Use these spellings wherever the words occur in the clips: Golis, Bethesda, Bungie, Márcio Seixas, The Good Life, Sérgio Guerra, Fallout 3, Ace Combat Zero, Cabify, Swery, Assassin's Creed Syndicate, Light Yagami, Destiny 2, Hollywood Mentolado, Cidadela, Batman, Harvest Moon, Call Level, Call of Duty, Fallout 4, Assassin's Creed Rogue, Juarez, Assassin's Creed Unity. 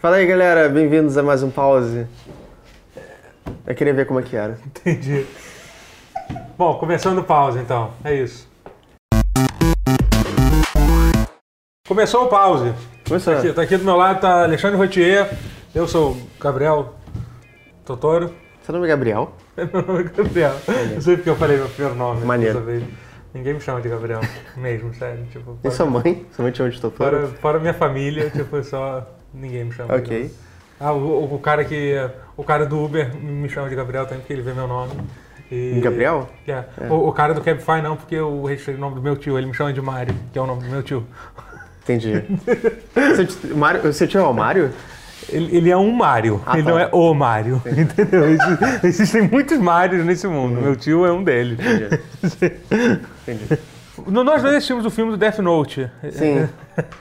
Fala aí, galera, bem-vindos a mais um pause. Eu queria ver como é que era. Entendi. Bom, começando o pause então, é isso. Começou o pause. Começou. Tá aqui do meu lado, tá Alexandre Rotier, eu sou o Gabriel Totoro. Seu nome é Gabriel? Meu nome é Gabriel. Não sei porque eu falei meu primeiro nome. Maneiro. Dessa vez. Ninguém me chama de Gabriel, mesmo, sério. Tipo, para... E sua mãe? Sua mãe te chama de Totoro? Para minha família, tipo, só... Ninguém me chama. Ok. De ah, o cara do Uber me chama de Gabriel também, porque ele vê meu nome. E... Gabriel? Yeah. É. O cara do Cabify não, porque eu registrei o nome do meu tio. Ele me chama de Mário, que é o nome do meu tio. Entendi. Seu tio é o Mário? Ele é um Mário, ele não é o Mário. Entendeu? Existem muitos Mários nesse mundo. Meu tio é um deles. Entendi. Entendi. Nós dois assistimos o filme do Death Note. Sim.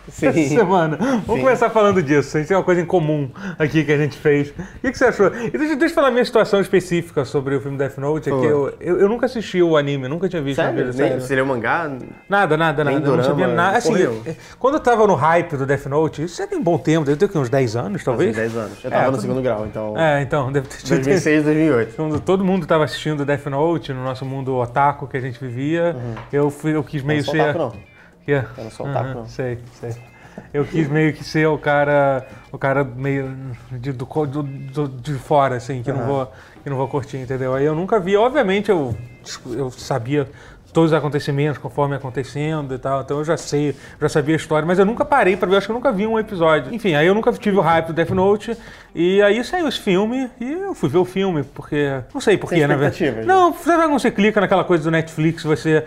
Essa semana. Vamos começar falando disso. A gente tem uma coisa em comum aqui que a gente fez. O que você achou? Deixa eu falar a minha situação específica sobre o filme Death Note. É que eu nunca assisti o anime, nunca tinha visto. Sério? Você leu mangá? Nada. Eu não sabia nada. Assim, quando eu tava no hype do Death Note, isso já tem um bom tempo. Deve ter uns 10 anos, talvez? 10 anos. Eu tava no segundo grau, então... É, então... Deve ter 2006, 2008. Todo mundo tava assistindo Death Note no nosso mundo otaku que a gente vivia. Uhum. Eu quis meio ser... Eu não sou otaku, não. Sei. Eu quis meio que ser o cara meio de fora, assim, que não vou curtir, entendeu? Aí eu nunca vi, obviamente eu sabia todos os acontecimentos conforme acontecendo e tal, então eu já sabia a história, mas eu nunca parei pra ver, acho que eu nunca vi um episódio. Enfim, aí eu nunca tive o hype do Death Note, e aí saiu esse filme, e eu fui ver o filme, porque... Não sei porquê, na verdade. Não, sabe quando você clica naquela coisa do Netflix, você...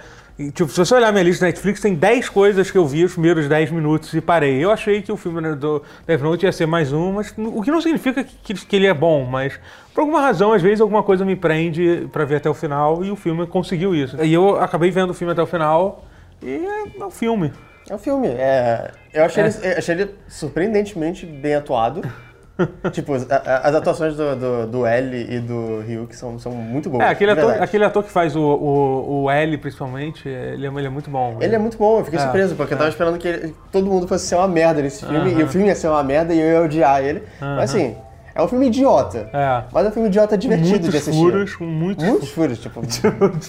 Tipo, se você olhar minha lista da Netflix, tem 10 coisas que eu vi os primeiros 10 minutos e parei. Eu achei que o filme do Death Note ia ser mais um, mas o que não significa que ele é bom, mas por alguma razão, às vezes, alguma coisa me prende pra ver até o final e o filme conseguiu isso. E eu acabei vendo o filme até o final e é um filme. É um filme. Eu achei ele surpreendentemente bem atuado. Tipo, as atuações do L e do Ryu que são muito boas. É, aquele ator que faz o L, principalmente, ele é muito bom. Ele é muito bom, eu fiquei surpreso, porque eu tava esperando que todo mundo fosse ser uma merda nesse filme, e o filme ia ser uma merda e eu ia odiar ele. Mas assim, é um filme idiota, mas é um filme idiota divertido muitos de assistir. Muitos furos, tipo...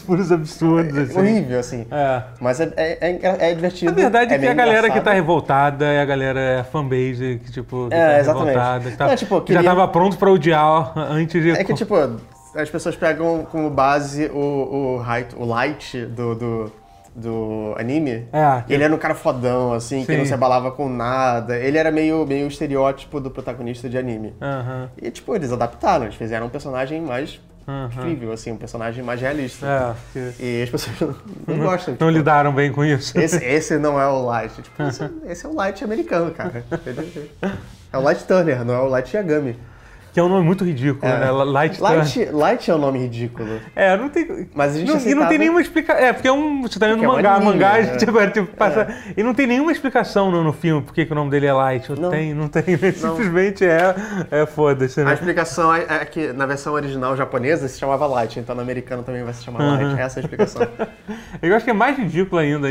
furos absurdos, assim. Horrível, assim. É. Mas é divertido. A verdade é que a galera engraçado. Que tá revoltada é a galera fanbase, que tipo... Exatamente. Revoltada, que tá, não, tipo, já tava pronto pra odiar antes de... É que tipo, as pessoas pegam como base o light do anime, ele era um cara fodão, assim, que não se abalava com nada. Ele era meio estereótipo do protagonista de anime. Uhum. E, tipo, eles adaptaram, eles fizeram um personagem mais incrível, assim, um personagem mais realista. E as pessoas não gostam. Não lidaram bem com isso. Esse não é o Light. Tipo, esse é o Light americano, cara. É o Light Turner, não é o Light Yagami. Que é um nome muito ridículo, né? Light é um nome ridículo. É, não tem... Mas a gente aceitava... E não tem nenhuma explicação... É, porque você tá vendo no mangá. Anime, mangá, a gente agora, tipo, passa... E não tem nenhuma explicação no filme por que o nome dele é Light. Não tem. Simplesmente é foda-se, né? A explicação é que na versão original japonesa se chamava Light, então no americano também vai se chamar Light. Essa é a explicação. Eu acho que é mais ridículo ainda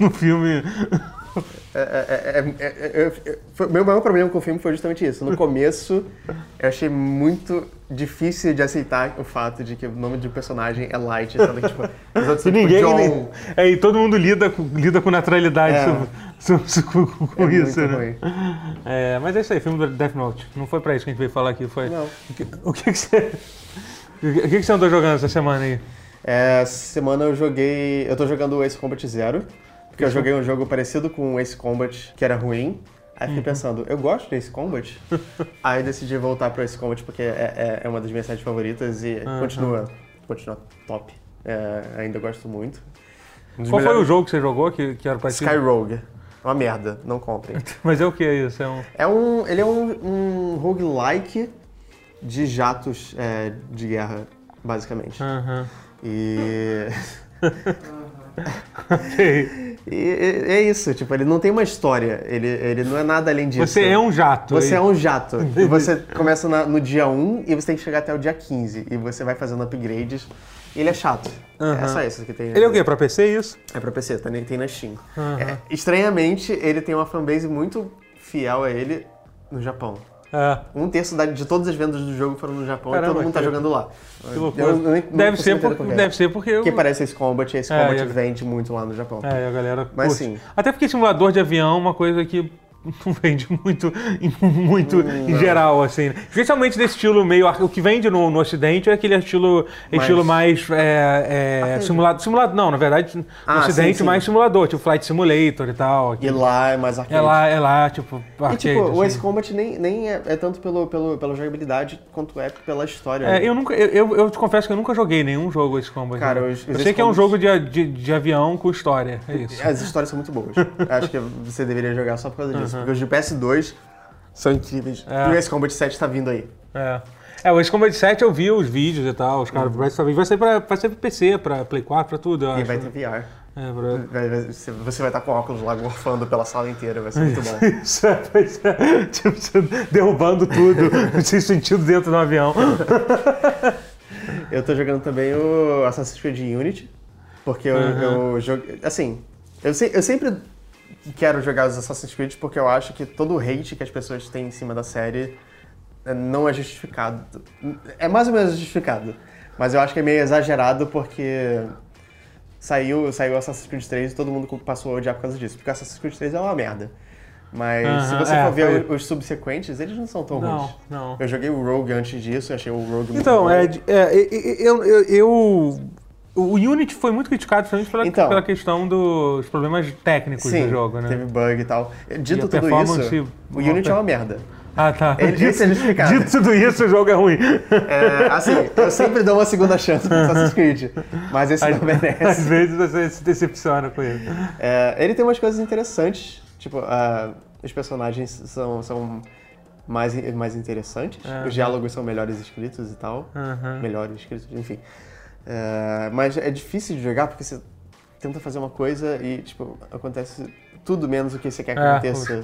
no filme... Meu maior problema com o filme foi justamente isso. No começo, eu achei muito difícil de aceitar o fato de que o nome do personagem é Light, sabe? Tipo, ninguém, tipo John... E todo mundo lida com naturalidade com isso, né? Mas é isso aí, filme do Death Note. Não foi pra isso que a gente veio falar aqui, foi... Não. O que você andou jogando essa semana aí? Essa semana eu joguei... Eu tô jogando o Ace Combat Zero. Porque eu joguei um jogo parecido com Ace Combat, que era ruim. Aí fiquei pensando, eu gosto de Ace Combat? Aí decidi voltar para Ace Combat, porque é uma das minhas séries favoritas e continua top. Ainda gosto muito. Qual foi o jogo que você jogou que era parecido? Sky Rogue. Uma merda, não comprem. Mas é o que isso? Ele é um roguelike de jatos de guerra, basicamente. E... E é isso, tipo, ele não tem uma história, ele não é nada além disso. Você é um jato. E você começa no dia 1 e você tem que chegar até o dia 15. E você vai fazendo upgrades. E ele é chato. É só isso que tem. Ele é o quê? É pra PC isso? É pra PC, tem na Steam. Estranhamente, ele tem uma fanbase muito fiel a ele. No Japão. É. Um terço de todas as vendas do jogo foram no Japão. Caramba, e todo mundo tá jogando lá. Que loucura. Deve ser porque... Porque parece esse combat vende muito lá no Japão. É, a galera... Mas sim. Até porque simulador de avião é uma coisa que não vende muito em geral, assim. Especialmente desse estilo meio... O que vende no Ocidente é aquele estilo mais simulador, tipo Flight Simulator e tal. Aqui. E lá é mais arcade. É lá, tipo, arcade, assim. O Ace Combat nem é tanto pela jogabilidade quanto é pela história. É, eu te confesso que eu nunca joguei nenhum jogo Ace Combat. Cara, né? eu sei que é um jogo de avião com história, é isso. As histórias são muito boas. Acho que você deveria jogar só por causa disso. Porque os de PS2 são incríveis. É. E o Ace Combat 7 tá vindo aí. É, o Ace Combat 7 eu vi os vídeos e tal, os caras vai sair pra PC, pra Play 4, pra tudo. E vai ter VR. Você vai estar com óculos lá gorfando pela sala inteira, vai ser muito bom. Isso é. Tipo, derrubando tudo, sem sentido dentro do avião. Eu tô jogando também o Assassin's Creed Unity, porque eu jogo... Assim, eu sempre... Quero jogar os Assassin's Creed porque eu acho que todo o hate que as pessoas têm em cima da série não é justificado. É mais ou menos justificado, mas eu acho que é meio exagerado porque saiu Assassin's Creed 3 e todo mundo passou a odiar por causa disso, porque Assassin's Creed 3 é uma merda. Mas se você for ver os subsequentes, eles não são tão ruins. Não. Eu joguei o Rogue antes disso, eu achei o Rogue muito bom. O Unity foi muito criticado, principalmente pela questão dos problemas técnicos do jogo, né? Teve bug e tal. Dito tudo isso, o Unity é uma merda. Ah, tá. Dito tudo isso, o jogo é ruim. É, assim, eu sempre dou uma segunda chance para Assassin's Creed, mas esse não merece. Às vezes você se decepciona com ele. É, ele tem umas coisas interessantes, tipo, os personagens são mais interessantes, os diálogos são melhores escritos e tal, melhores escritos, enfim. Mas é difícil de jogar porque você tenta fazer uma coisa e, tipo, acontece tudo menos o que você quer que aconteça.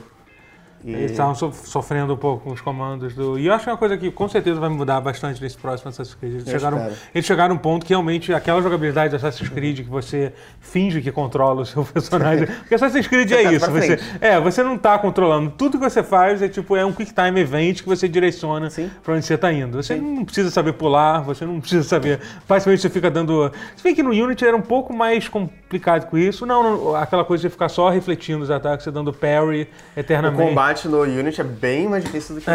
Eles estavam sofrendo um pouco com os comandos do... E eu acho que é uma coisa que com certeza vai mudar bastante nesse próximo Assassin's Creed. Eles chegaram a um ponto que realmente aquela jogabilidade do Assassin's Creed que você finge que controla o seu personagem... Porque Assassin's Creed é isso. Você não tá controlando. Tudo que você faz é um quick time event que você direciona para onde você tá indo. Você não precisa saber pular, você não precisa saber... Facilmente você fica dando... Se bem que no Unity era um pouco mais complicado com isso. Não, aquela coisa de ficar só refletindo os ataques, você dando parry eternamente. O combate no Unity é bem mais difícil do que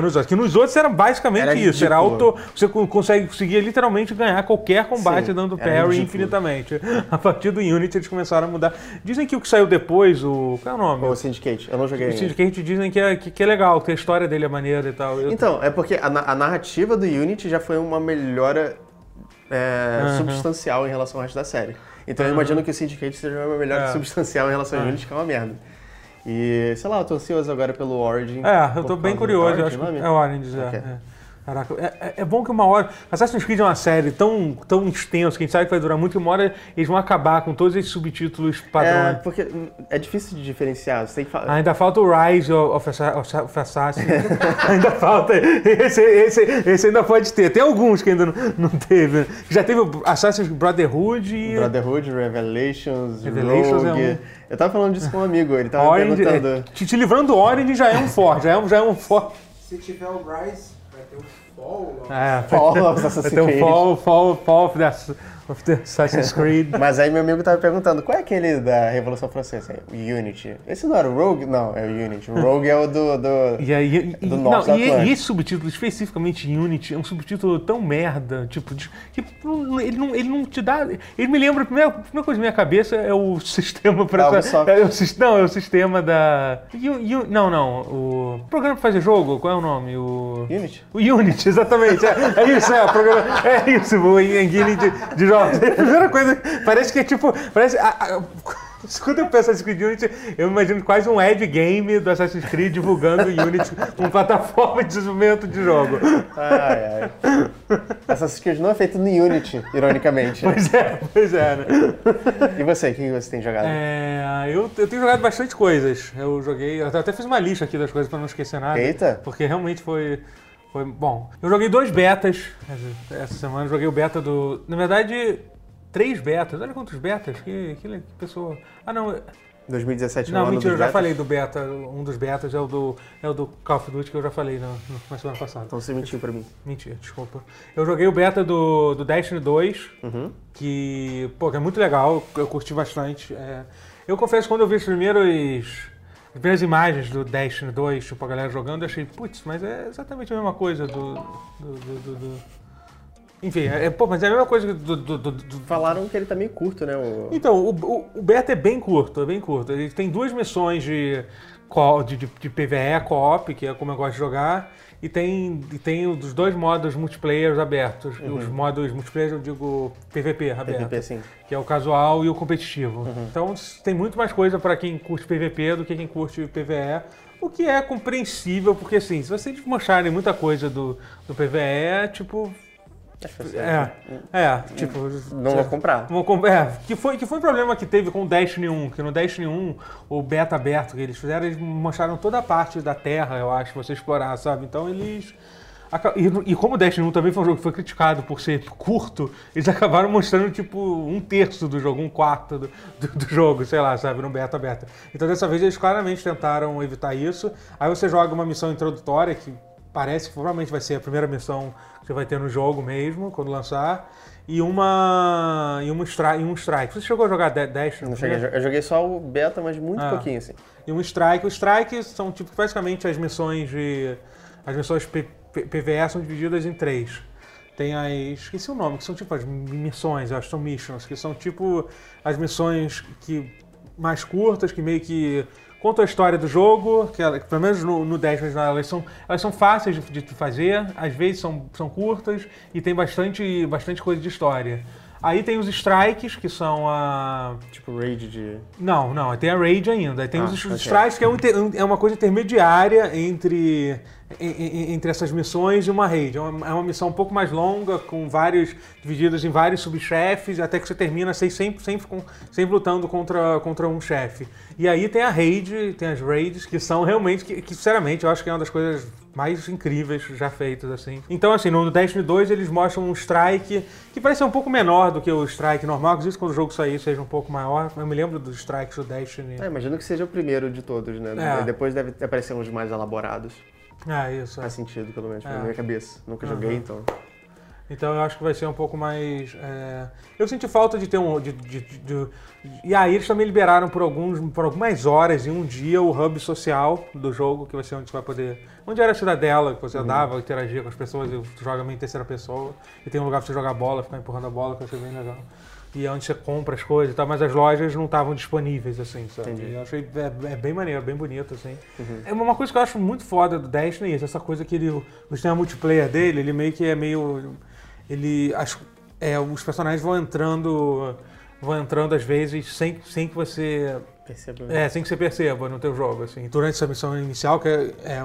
nos outros. Que nos outros era basicamente isso. Era você conseguia literalmente ganhar qualquer combate dando parry infinitamente. A partir do Unity eles começaram a mudar. Dizem que o que saiu depois, qual é o nome? O Syndicate. Eu não joguei ainda. O Syndicate dizem que é legal, que a história dele é maneira e tal. Então, é porque a narrativa do Unity já foi uma melhora substancial em relação ao resto da série. Então eu imagino que o Syndicate seja uma melhora substancial em relação ao Unity, que é uma merda. E, sei lá, eu tô ansioso agora pelo Origin. Eu tô bem curioso. Eu acho que é o Origins, Caraca, é bom que uma hora... Assassin's Creed é uma série tão extensa que a gente sabe que vai durar muito, que uma hora eles vão acabar com todos esses subtítulos padrões. Porque é difícil de diferenciar, você tem que falar... Ainda falta o Rise of Assassin. Ainda falta... Esse ainda pode ter. Tem alguns que ainda não teve. Já teve o Assassin's Brotherhood e... Brotherhood, Revelations, Rogue... Eu tava falando disso com um amigo, ele tava perguntando... Te livrando do Origin já é um forte, Se tiver o Rise... Vai ter um Fall of the Assassin's Creed. Mas aí meu amigo tava perguntando, qual é aquele da Revolução Francesa? Unity. Esse não era o Rogue? Não, é o Unity. O Rogue é o do Norte da Atlântica. E esse subtítulo, especificamente Unity, é um subtítulo tão merda, ele não te dá... Ele me lembra, a primeira coisa da minha cabeça é o sistema para... É o sistema da... O programa para fazer jogo, qual é o nome? Unity. O Unity, exatamente. É isso, o programa... É isso, o Unity... De jogos. A primeira coisa, quando eu penso em Assassin's Creed Unity, eu imagino quase um ad game do Assassin's Creed divulgando Unity como plataforma de desenvolvimento de jogo. Assassin's Creed não é feito no Unity, ironicamente. Pois é, né? E você, o que você tem jogado? Eu tenho jogado bastante coisas. Eu até fiz uma lista aqui das coisas para não esquecer nada. Eita! Porque realmente foi bom. Eu joguei 2 betas essa semana. Eu joguei o beta do... Na verdade, 3 betas. Olha quantos betas. Que pessoa... Ah, não. 2017 não, mentira, eu já falei do beta. Um dos betas é o do Call of Duty que eu já falei na semana passada. Então você mentiu pra mim. Mentira, desculpa. Eu joguei o beta do Destiny 2, que, pô, que é muito legal, eu curti bastante. É, eu confesso que quando eu vi as primeiras imagens do Destiny 2, tipo, a galera jogando, eu achei, putz, mas é exatamente a mesma coisa Enfim, pô, mas é a mesma coisa do... Falaram que ele tá meio curto, né? Então, o beta é bem curto, Ele tem duas missões de PvE, co-op, que é como eu gosto de jogar, e tem os dois modos multiplayer abertos. Uhum. Os modos multiplayer, eu digo PvP aberto. PvP, sim. Que é o casual e o competitivo. Uhum. Então, tem muito mais coisa pra quem curte PvP do que quem curte PvE. O que é compreensível, porque assim, se vocês mostrarem muita coisa do PvE, tipo... tipo... Não vou comprar. Que foi um problema que teve com o Destiny 1, que no Destiny 1, o beta aberto que eles fizeram, eles mostraram toda a parte da Terra, eu acho, pra você explorar, sabe? Então eles... E como o Destiny 1 também foi um jogo que foi criticado por ser curto, eles acabaram mostrando tipo um terço do jogo, um quarto do jogo, sei lá, sabe, no beta aberto. Então dessa vez eles claramente tentaram evitar isso. Aí você joga uma missão introdutória que... Parece que provavelmente vai ser a primeira missão que você vai ter no jogo mesmo, quando lançar. E um strike. Você chegou a jogar Destiny? Não cheguei. Eu joguei só o beta, mas muito pouquinho, assim. E um strike. Os strikes são, tipo, basicamente as missões de... As missões PvE são divididas em três. Tem as... Esqueci o nome, que são, tipo, as missões. Elas são missions, que são, tipo, as missões que... mais curtas, que meio que... Conta a história do jogo, que pelo menos no 10 original elas são fáceis de fazer, às vezes são curtas e tem bastante coisa de história. Aí tem os strikes, que são a... Tipo raid de... Não, tem a raid ainda. Aí tem os strikes, que é uma coisa intermediária entre essas missões e uma raid. É uma missão um pouco mais longa, divididas em vários subchefes, até que você termina sempre lutando contra um chefe. E aí tem a raid, tem as raids, que são realmente, que sinceramente eu acho que é uma das coisas mais incríveis já feitas, assim. Então, assim, no Destiny 2 eles mostram um strike que parece ser um pouco menor do que o strike normal, que quando o jogo sair seja um pouco maior. Eu me lembro dos strikes do Destiny. Imagino que seja o primeiro de todos, né? É. Depois deve aparecer uns mais elaborados. Isso. Faz sentido, pelo menos, na minha cabeça. Nunca joguei, então... Então eu acho que vai ser um pouco mais... Eu senti falta de ter um... E aí eles também liberaram por algumas horas, em um dia, o hub social do jogo, que vai ser onde você vai poder... Onde era a Cidadela, que você andava, interagia com as pessoas, joga meio em terceira pessoa, e tem um lugar pra você jogar bola, ficar empurrando a bola, que eu achei bem legal. E é onde você compra as coisas e tal, mas as lojas não estavam disponíveis, assim, sabe? Entendi. Eu achei bem maneiro, bem bonito, assim. Uhum. É uma coisa que eu acho muito foda do Destiny, essa coisa que o sistema multiplayer dele, ele meio que é meio... os personagens vão entrando às vezes sem que você... Perceba. Sem que você perceba no teu jogo, assim. Durante essa missão inicial, que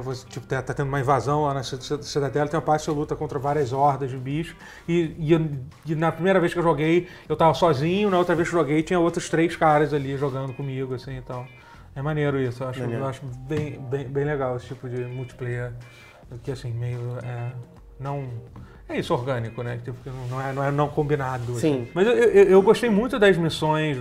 você, tipo, tá tendo uma invasão lá na Cidadela, tem uma parte que você luta contra várias hordas de bichos, e na primeira vez que eu joguei, eu tava sozinho, na outra vez que eu joguei, tinha outros três caras ali jogando comigo, assim, então... É maneiro isso, eu acho bem legal esse tipo de multiplayer, que, assim, meio... É isso, orgânico, né? Porque não é combinado. Sim. Assim. Mas eu gostei muito das missões,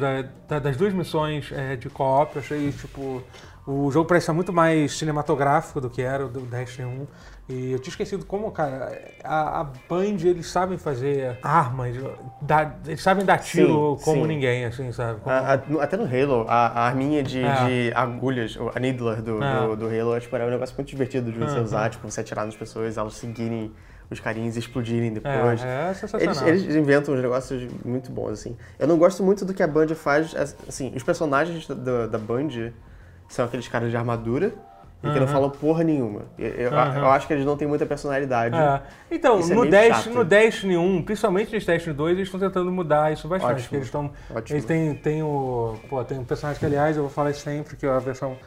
das duas missões de co-op. Achei, tipo, o jogo parece muito mais cinematográfico do que era o do Destiny 1. E eu tinha esquecido como, cara, a Band, eles sabem fazer armas, eles sabem dar tiro ninguém, assim, sabe? Como... Até no Halo, a arminha de agulhas, a Needler do Halo, acho que era um negócio muito divertido de você usar, tipo, você atirar nas pessoas, elas seguirem... Os carinhas explodirem depois. É sensacional. Eles inventam uns negócios muito bons, assim. Eu não gosto muito do que a Bungie faz, assim, os personagens da Bungie são aqueles caras de armadura e que não falam porra nenhuma. Eu acho que eles não têm muita personalidade. Então, no Destiny 1, principalmente no Destiny 2, eles estão tentando mudar isso bastante. Ótimo. Porque eles têm tem um personagem que, aliás, eu vou falar sempre, que a versão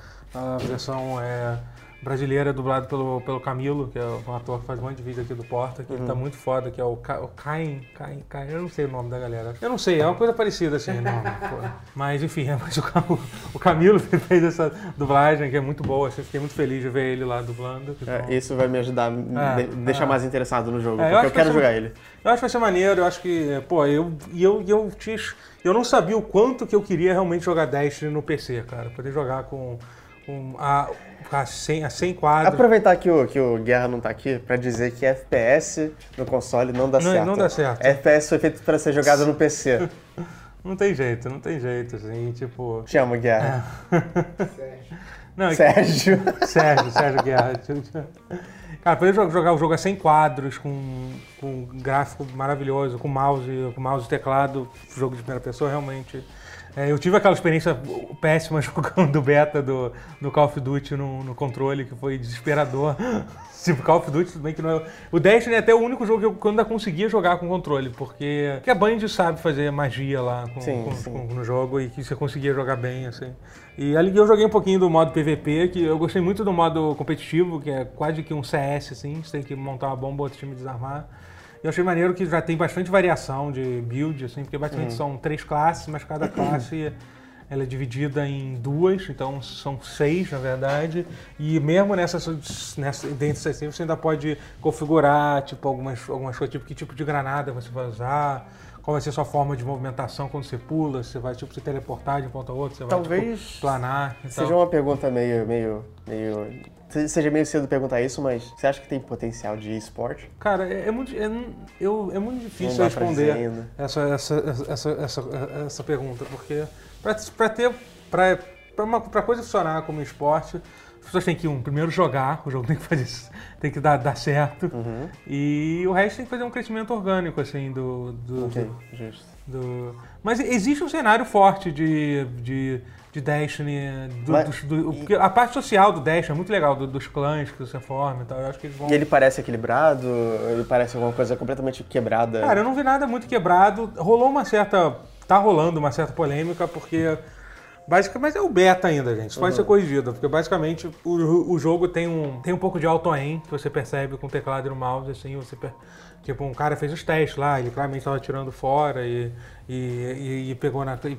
brasileira, dublado pelo Camilo, que é um ator que faz um monte de vídeo aqui do Porta, que ele tá muito foda, que é o Caim, eu não sei o nome da galera. Eu não sei, é uma coisa parecida assim, não, mas enfim, mas o Camilo fez essa dublagem que é muito boa, assim, fiquei muito feliz de ver ele lá dublando. É, isso vai me ajudar a deixar mais interessado no jogo, porque eu quero jogar ele. Eu acho que vai ser maneiro, eu acho que, pô, eu não sabia o quanto que eu queria realmente jogar Destiny no PC, cara, poder jogar com 100 quadros. Aproveitar que o Guerra não tá aqui pra dizer que FPS no console não dá certo. FPS foi feito pra ser jogado no PC. Não tem jeito, assim, tipo... Te amo, Guerra. É. Sérgio Guerra. Cara, pra eu jogar o jogo a 100 quadros, com um gráfico maravilhoso, com mouse e teclado, jogo de primeira pessoa, realmente... eu tive aquela experiência péssima jogando o beta do Call of Duty no controle, que foi desesperador. Tipo, Call of Duty, tudo bem que não é... O Destiny é até o único jogo que eu ainda conseguia jogar com controle, porque a Band sabe fazer magia lá no jogo e que você conseguia jogar bem, assim. E ali eu joguei um pouquinho do modo PVP, que eu gostei muito do modo competitivo, que é quase que um CS, assim, você tem que montar uma bomba, outro time desarmar. Eu achei maneiro que já tem bastante variação de build, assim, porque basicamente são 3 classes, mas cada classe ela é dividida em 2, então são 6, na verdade. E mesmo dentro dessas 6, você ainda pode configurar, tipo, algumas coisas, tipo, que tipo de granada você vai usar, qual vai ser a sua forma de movimentação quando você pula, você vai, tipo, se teleportar de um ponto a outro, você vai, tipo, planar. Seja uma pergunta meio... Seja meio cedo perguntar isso, mas você acha que tem potencial de esporte? Cara, é muito difícil responder essa pergunta, porque pra coisa funcionar como esporte, as pessoas têm que, primeiro jogar, o jogo tem que fazer isso, tem que dar certo, e o resto tem que fazer um crescimento orgânico, assim, Mas existe um cenário forte de Destiny, porque a parte social do Destiny é muito legal, dos clãs que você forma e tal, eu acho que eles vão... E ele parece equilibrado? Ele parece alguma coisa completamente quebrada? Cara, eu não vi nada muito quebrado, tá rolando uma certa polêmica, porque... Basicamente é o beta ainda, gente. Isso pode ser corrigido, porque basicamente o jogo tem um pouco de auto-aim, que você percebe com o teclado e no mouse, assim, tipo, um cara fez os testes lá, ele claramente estava tirando fora e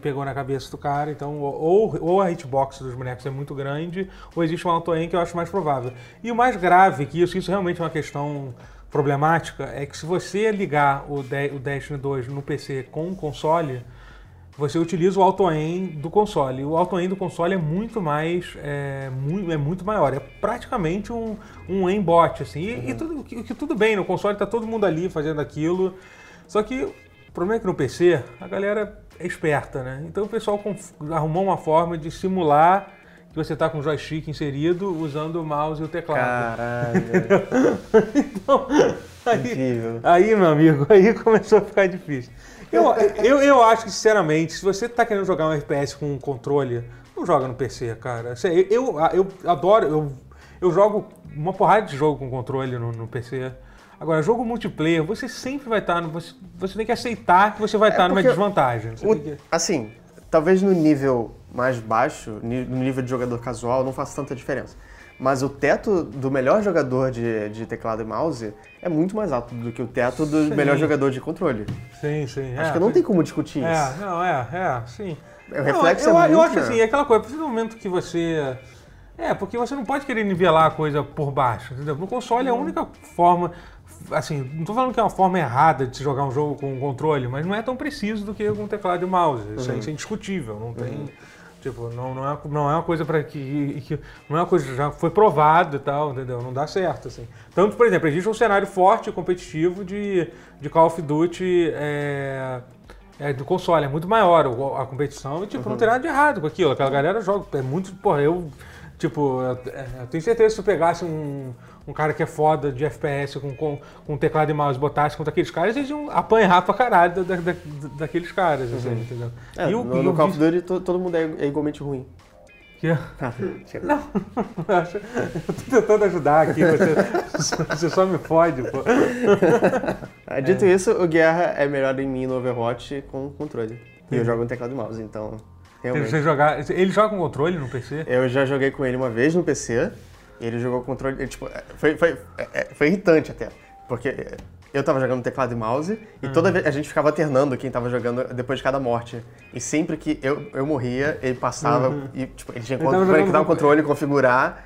pegou na cabeça do cara, então ou a hitbox dos bonecos é muito grande, ou existe um auto-aim que eu acho mais provável. E o mais grave que isso realmente é uma questão problemática, é que se você ligar o Destiny 2 no PC com o console, você utiliza o auto-aim do console. O auto-aim do console é muito maior. É praticamente um aimbot, assim. E tudo bem, no console tá todo mundo ali fazendo aquilo. Só que o problema é que no PC a galera é esperta, né? Então o pessoal arrumou uma forma de simular que você tá com o joystick inserido usando o mouse e o teclado. Caralho! Então, aí, meu amigo, aí começou a ficar difícil. Eu acho que, sinceramente, se você tá querendo jogar um FPS com um controle, não joga no PC, cara. Eu adoro, eu jogo uma porrada de jogo com controle no PC. Agora, jogo multiplayer, você sempre vai estar... Você tem que aceitar que você vai estar numa desvantagem. Assim, talvez no nível mais baixo, no nível de jogador casual, não faça tanta diferença. Mas o teto do melhor jogador de teclado e mouse é muito mais alto do que o teto do melhor jogador de controle. Sim. Acho que não tem como discutir isso. Sim. O reflexo é muito... Eu acho assim, é aquela coisa, a partir do momento que você... porque você não pode querer nivelar a coisa por baixo, entendeu? No console é a única forma... Assim, não tô falando que é uma forma errada de se jogar um jogo com um controle, mas não é tão preciso do que com teclado e mouse. Isso é indiscutível, não tem... Tipo, não é uma coisa para que não é uma coisa que já foi provado e tal, entendeu? Não dá certo, assim. Tanto, por exemplo, existe um cenário forte e competitivo de Call of Duty do console. É muito maior a competição e, tipo, não tem nada de errado com aquilo. Aquela galera joga, é muito... Porra, eu tenho certeza que se eu pegasse um cara que é foda de FPS com teclado e mouse, botasse contra aqueles caras, eles iam apanhar pra caralho daqueles caras, assim, entendeu? No Call of Duty todo mundo é igualmente ruim. Não, eu tô tentando ajudar aqui, você só me fode, pô. Dito isso, o Guerra é melhor em mim no Overwatch com controle. E eu jogo no teclado e mouse, então... Ele joga com controle no PC? Eu já joguei com ele uma vez no PC. Ele jogou o controle, ele, tipo, foi irritante até, porque eu tava jogando teclado e mouse e toda vez a gente ficava alternando quem tava jogando depois de cada morte. E sempre que eu morria, ele passava e tipo, ele tinha que conectar o controle, configurar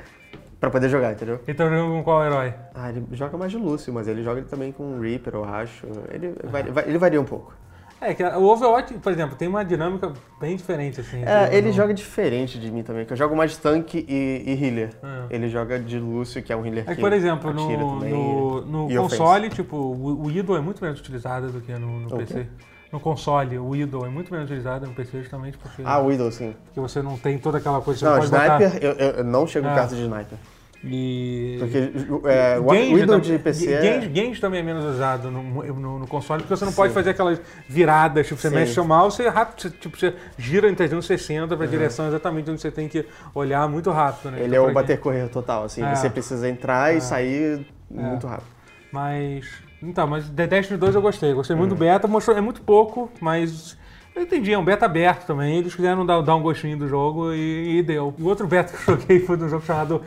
pra poder jogar, entendeu? Ele tá jogando com qual herói? Ah, ele joga mais de Lúcio, mas ele joga também com Reaper, eu acho. Ele varia um pouco. É, que o Overwatch, por exemplo, tem uma dinâmica bem diferente, assim. É, ele joga diferente de mim também, que eu jogo mais de tanque e healer. É. Ele joga de Lúcio, que é um healer que por exemplo, no console, tipo, o Widow é muito menos utilizado do que no PC. No console, o Widow é muito menos utilizado no PC justamente porque... Ah, o Widow, sim. Porque você não tem toda aquela coisa que você não pode botar... Não, sniper, eu não chego em caso de sniper. E... Porque o Widow de PC Genji também é menos usado no console, porque você não pode fazer aquelas viradas, tipo, você mexe seu mouse, você rápido, tipo, você gira em 360 pra direção exatamente onde você tem que olhar muito rápido, né? Ele então, é o bater-correr total, assim, você precisa entrar e sair muito rápido. Mas, então, mas The Destiny 2 eu gostei muito do beta, mostrou, é muito pouco, mas... Eu entendi, é um beta aberto também, eles quiseram dar um gostinho do jogo e deu. O outro beta que eu joguei foi de um jogo chamado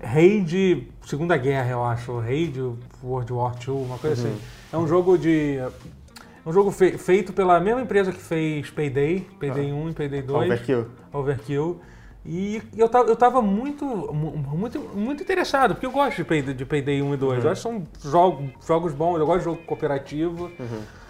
Rei de Segunda Guerra, eu acho, Rei de World War II, uma coisa assim. É um jogo feito pela mesma empresa que fez Payday 1 e Payday 2. Overkill. E eu tava muito interessado, porque eu gosto de Payday 1 e 2. Eu acho que são jogos bons, eu gosto de jogo cooperativo.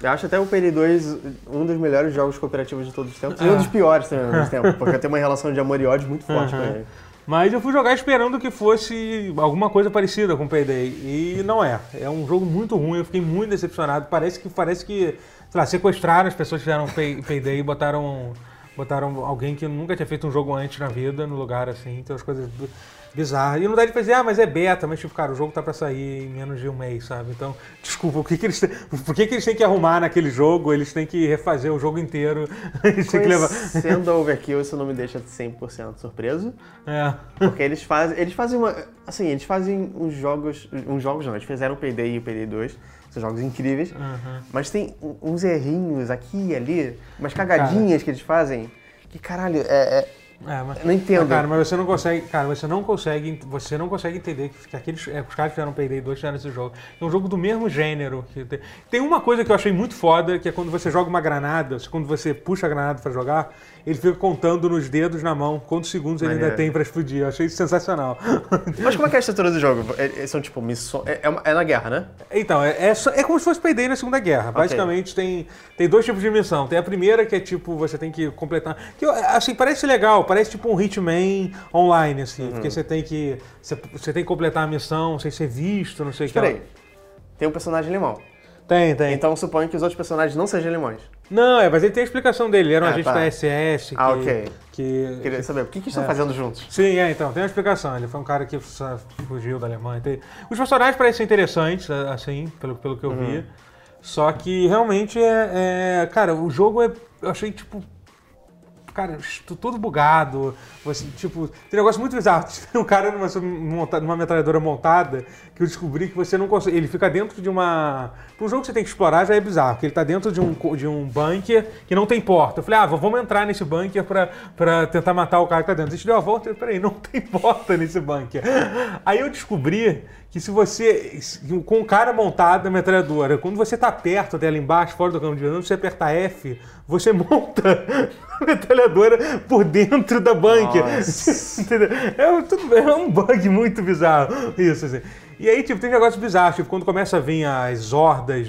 Eu acho até o Payday 2 um dos melhores jogos cooperativos de todos os tempos. E um dos piores também ao mesmo tempo, porque tem uma relação de amor e ódio muito forte com ele. Mas eu fui jogar esperando que fosse alguma coisa parecida com o Payday, e não é. É um jogo muito ruim, eu fiquei muito decepcionado. Parece que sei lá, sequestraram as pessoas que fizeram Payday e botaram alguém que nunca tinha feito um jogo antes na vida no lugar, assim, então as coisas bizarras. E não dá de fazer, mas é beta, mas tipo, cara, o jogo tá pra sair em menos de um mês, sabe? Então, desculpa, por que eles têm que arrumar naquele jogo? Eles têm que refazer o jogo inteiro. Sendo a Overkill, isso não me deixa 100% surpreso. É. Porque eles fazem uma... Assim, eles fazem uns jogos não, eles fizeram o Payday e o Payday 2. São jogos incríveis, mas tem uns errinhos aqui e ali, umas cagadinhas que eles fazem, que caralho, eu não entendo. Mas você não consegue, você não consegue entender que aqueles, os caras que fizeram Payday 2 fizeram esse jogo. É um jogo do mesmo gênero. Tem uma coisa que eu achei muito foda, que é quando você joga uma granada, quando você puxa a granada pra jogar, ele fica contando nos dedos na mão quantos segundos ele ainda tem pra explodir. Eu achei isso sensacional. Mas como é que é a estrutura do jogo? São tipo missões... É na guerra, né? Então, é como se fosse Payday na Segunda Guerra. Basicamente tem dois tipos de missão. Tem a primeira que é tipo, você tem que completar... Que, assim, parece legal, parece tipo um Hitman online, assim. Porque você tem que completar a missão sem ser visto, não sei o que. Peraí, tem um personagem limão. Tem. Então suponho que os outros personagens não sejam limões. Não, mas ele tem a explicação dele, ele era um agente da SS que... Queria saber, o que eles estão fazendo juntos? Sim, então, tem uma explicação, ele foi um cara que fugiu da Alemanha. Os personagens parecem interessantes, assim, pelo que eu vi, só que realmente cara, o jogo eu achei, tipo... Cara, tudo bugado, você, tipo, tem um negócio muito bizarro. Tem um cara numa metralhadora montada que eu descobri que você não consegue, ele fica dentro de uma... Para um jogo que você tem que explorar já é bizarro, porque ele tá dentro de um bunker que não tem porta. Eu falei, vamos entrar nesse bunker pra tentar matar o cara que tá dentro. A gente deu a volta e peraí, não tem porta nesse bunker. Aí eu descobri que se você, com o cara montado na metralhadora, quando você tá perto dela embaixo, fora do campo de visão, você aperta F, você monta a metralhadora por dentro da bunker. É um bug muito bizarro isso, assim. E aí, tipo, tem um negócio bizarro, tipo, quando começa a vir as hordas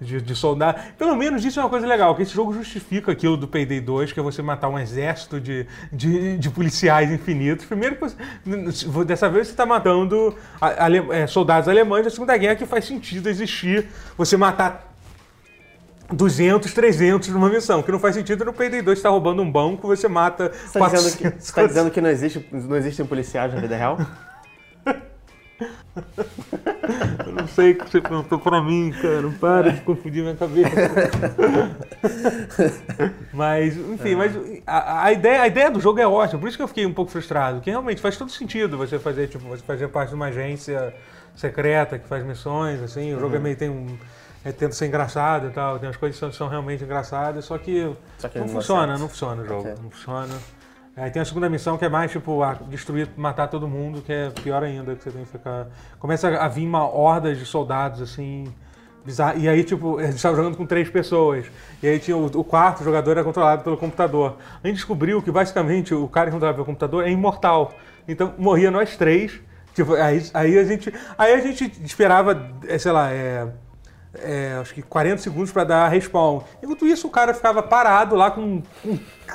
de soldados. Pelo menos isso é uma coisa legal, que esse jogo justifica aquilo do Payday 2, que é você matar um exército de policiais infinitos. Primeiro, dessa vez você tá matando soldados alemães da Segunda Guerra, que faz sentido existir você matar 200, 300 numa missão, que não faz sentido no Payday 2, você tá roubando um banco, você mata 400. Você tá dizendo que não existem policiais na vida real? Eu não sei o que você perguntou pra mim, cara. Para de confundir minha cabeça. Mas, enfim, mas a ideia do jogo é ótima. Por isso que eu fiquei um pouco frustrado. Porque realmente faz todo sentido você fazer, tipo, você fazer parte de uma agência secreta que faz missões, assim. O jogo tenta ser engraçado e tal. Tem umas coisas que são realmente engraçadas, só que não funciona o jogo. Não funciona. Aí tem a segunda missão que é mais tipo destruir, matar todo mundo, que é pior ainda, que você tem que ficar... Começa a vir uma horda de soldados, assim, bizarro. E aí, tipo, a gente estava jogando com 3 pessoas. E aí tinha o quarto jogador era controlado pelo computador. A gente descobriu que, basicamente, o cara que controlava pelo computador é imortal. Então, morria nós 3. Tipo, aí a gente esperava, sei lá, acho que 40 segundos para dar respawn. Enquanto isso, o cara ficava parado lá com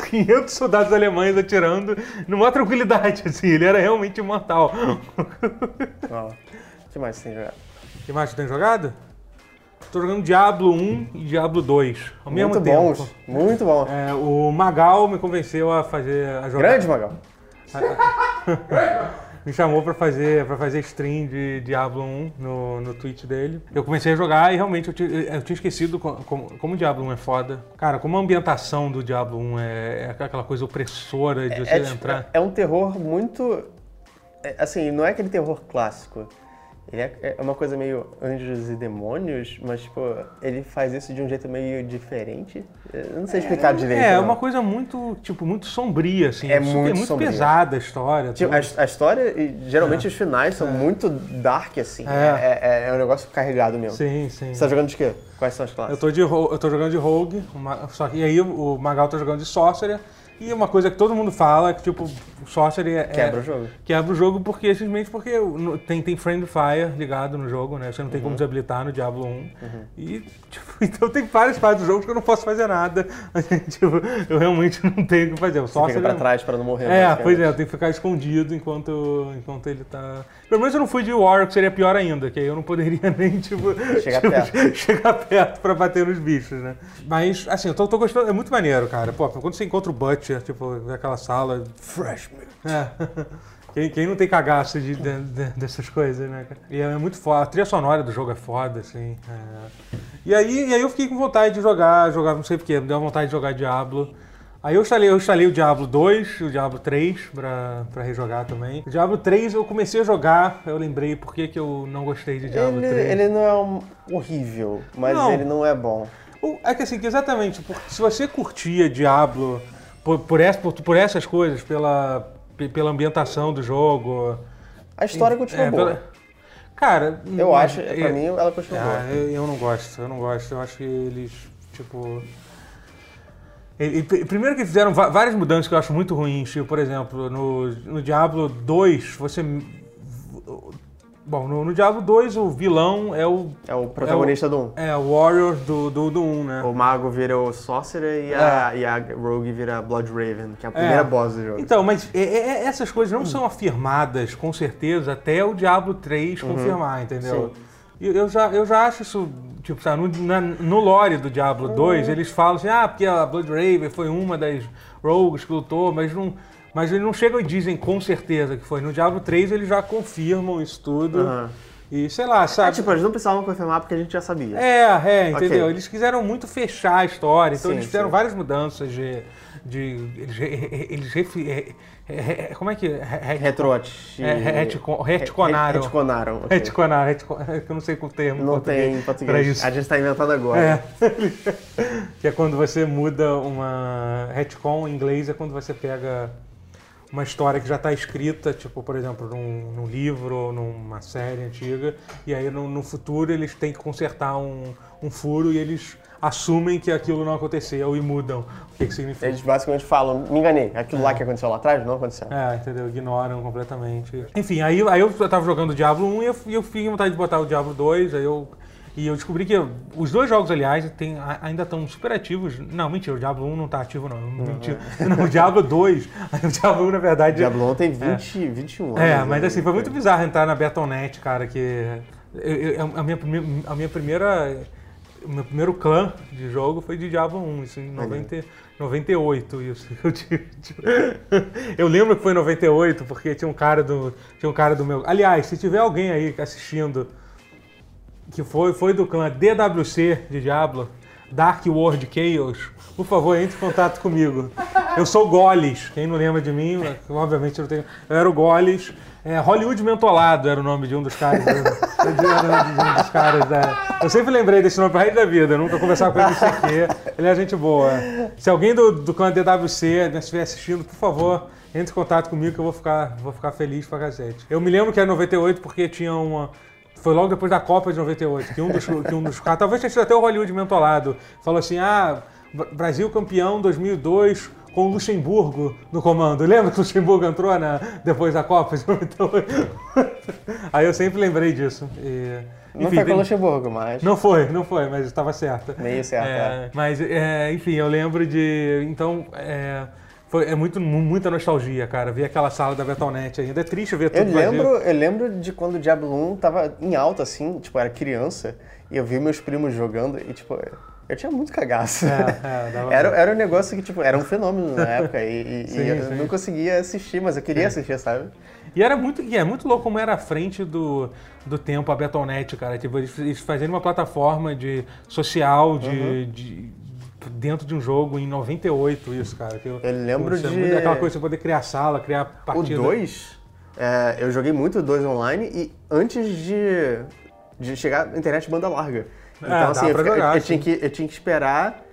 500 soldados alemães atirando, numa tranquilidade, assim. Ele era realmente imortal. O que mais você tem jogado? O que mais você tem jogado? Tô jogando Diablo 1 e Diablo 2 ao mesmo tempo. Muito bons, muito bom. É, o Magal me convenceu a fazer a jogar. Grande Magal! Me chamou pra fazer stream de Diablo 1 no Twitch dele. Eu comecei a jogar e realmente eu tinha esquecido como o Diablo 1 é foda. Cara, como a ambientação do Diablo 1 é aquela coisa opressora de você entrar. É um terror muito... assim, não é aquele terror clássico. Ele é uma coisa meio anjos e demônios, mas, tipo, ele faz isso de um jeito meio diferente. Eu não sei explicar direito. É uma coisa muito, tipo, muito sombria, assim. É muito pesada a história. Tipo, a história, geralmente os finais são muito dark, assim. É um negócio carregado mesmo. Sim, sim. Você tá jogando de quê? Quais são as classes? Eu tô jogando de Rogue, e aí o Magal tá jogando de Sorcerer. E uma coisa que todo mundo fala, que tipo, o Sorcery quebra o jogo. Quebra o jogo porque, simplesmente porque tem Friendly Fire ligado no jogo, né? Você não tem como desabilitar no Diablo 1. E, tipo, então tem várias partes do jogo que eu não posso fazer nada. Tipo, eu realmente não tenho o que fazer. O Sorcery fica pra trás pra não morrer. Pois é, eu tenho que ficar escondido enquanto ele tá... Pelo menos eu não fui de Warrior, que seria pior ainda, que aí eu não poderia nem, tipo... Chegar perto pra bater nos bichos, né? Mas, assim, eu tô gostando, é muito maneiro, cara. Pô, quando você encontra o Butch, tipo, aquela sala... Freshman. Quem não tem cagaço dessas coisas, né? E é muito foda. A trilha sonora do jogo é foda, assim. E aí eu fiquei com vontade de jogar não sei porquê, me deu vontade de jogar Diablo. Aí eu instalei o Diablo 2, o Diablo 3 pra rejogar também. O Diablo 3 eu comecei a jogar, eu lembrei por que eu não gostei de Diablo 3. Ele não é horrível, mas ele não é bom. É que assim, exatamente, porque se você curtia Diablo... Por essas coisas, pela ambientação do jogo. A história continua boa. Cara... Eu acho, pra mim, ela continua boa. Eu não gosto. Eu acho que eles, tipo... Primeiro que fizeram várias mudanças que eu acho muito ruins. Tipo, por exemplo, no Diablo 2, você... Bom, no Diablo 2 o vilão é o... É o protagonista do 1. É, o Warrior do 1, né? O mago vira o Sorcerer e a Rogue vira a Blood Raven, que é a primeira boss do jogo. Então, mas essas coisas não são afirmadas, com certeza, até o Diablo 3 confirmar, entendeu? Sim. Eu já acho isso... Tipo, sabe, no lore do Diablo 2, eles falam assim, porque a Blood Raven foi uma das Rogues que lutou, mas não... Mas eles não chegam e dizem com certeza que foi. No Diablo 3 eles já confirmam isso tudo. E sei lá, sabe? Tipo, eles não precisavam confirmar porque a gente já sabia. Entendeu? Okay. Eles quiseram muito fechar a história, então eles fizeram várias mudanças de como é que é? Retconaram. Eu não sei qual termo. Não tem em português. A gente está inventando agora. Que é quando você muda uma... Retcon em inglês é quando você pega... uma história que já está escrita, tipo, por exemplo, num livro ou numa série antiga, e aí no futuro eles têm que consertar um furo e eles assumem que aquilo não aconteceu e mudam. O que significa? Eles basicamente falam, me enganei, aquilo lá que aconteceu lá atrás não aconteceu. Entendeu? Ignoram completamente. Enfim, aí eu estava jogando o Diablo 1 e eu fiquei com vontade de botar o Diablo 2, E eu descobri que os dois jogos, aliás, ainda estão super ativos. Não, mentira, o Diablo 1 não está ativo, não. Não, o Diablo 2. O Diablo 1, na verdade... O Diablo 1 tem 21 anos. Mas assim, foi muito bizarro entrar na Battle.net, cara, que... O meu primeiro clã de jogo foi de Diablo 1, isso em 98, isso. Eu lembro que foi em 98, porque tinha um cara do meu... Aliás, se tiver alguém aí assistindo... que foi do clã DWC de Diablo, Dark World Chaos, por favor, entre em contato comigo. Eu sou o Golis, quem não lembra de mim, obviamente eu não tenho... Eu era o Golis, Hollywood Mentolado era o nome de um dos caras. Eu sempre lembrei desse nome pro resto da vida. Eu nunca conversava com ele isso aqui. Ele é gente boa. Se alguém do clã DWC estiver assistindo, por favor, entre em contato comigo que eu vou ficar feliz pra cacete. Eu me lembro que era 98 porque tinha uma... Foi logo depois da Copa de 98 que um dos caras, talvez tenha sido até o Hollywood Mentolado, falou assim, ah, Brasil campeão 2002... com o Luxemburgo no comando. Lembra que o Luxemburgo entrou depois da Copa? Então, aí eu sempre lembrei disso. E, enfim, não foi com o Luxemburgo, mas... Não foi, mas estava certa. Meio certa. Enfim, eu lembro de... Então, muita nostalgia, cara. Ver aquela sala da Battle.net ainda. É triste ver tudo eu lembro de quando o Diablo 1 tava em alta, assim, tipo, era criança, e eu vi meus primos jogando e, tipo... Eu tinha muito cagaço. Era um negócio que, tipo, era um fenômeno na época e eu não conseguia assistir, mas eu queria assistir, sabe? E era muito, muito louco como era a frente do tempo a Battle.net, cara. Tipo, eles fazendo uma plataforma social dentro de um jogo em 98, isso, cara. Que eu lembro de... Muito daquela coisa de você poder criar sala, criar partida. O 2, eu joguei muito o 2 online e antes de chegar a internet banda larga. Então, eu tinha que esperar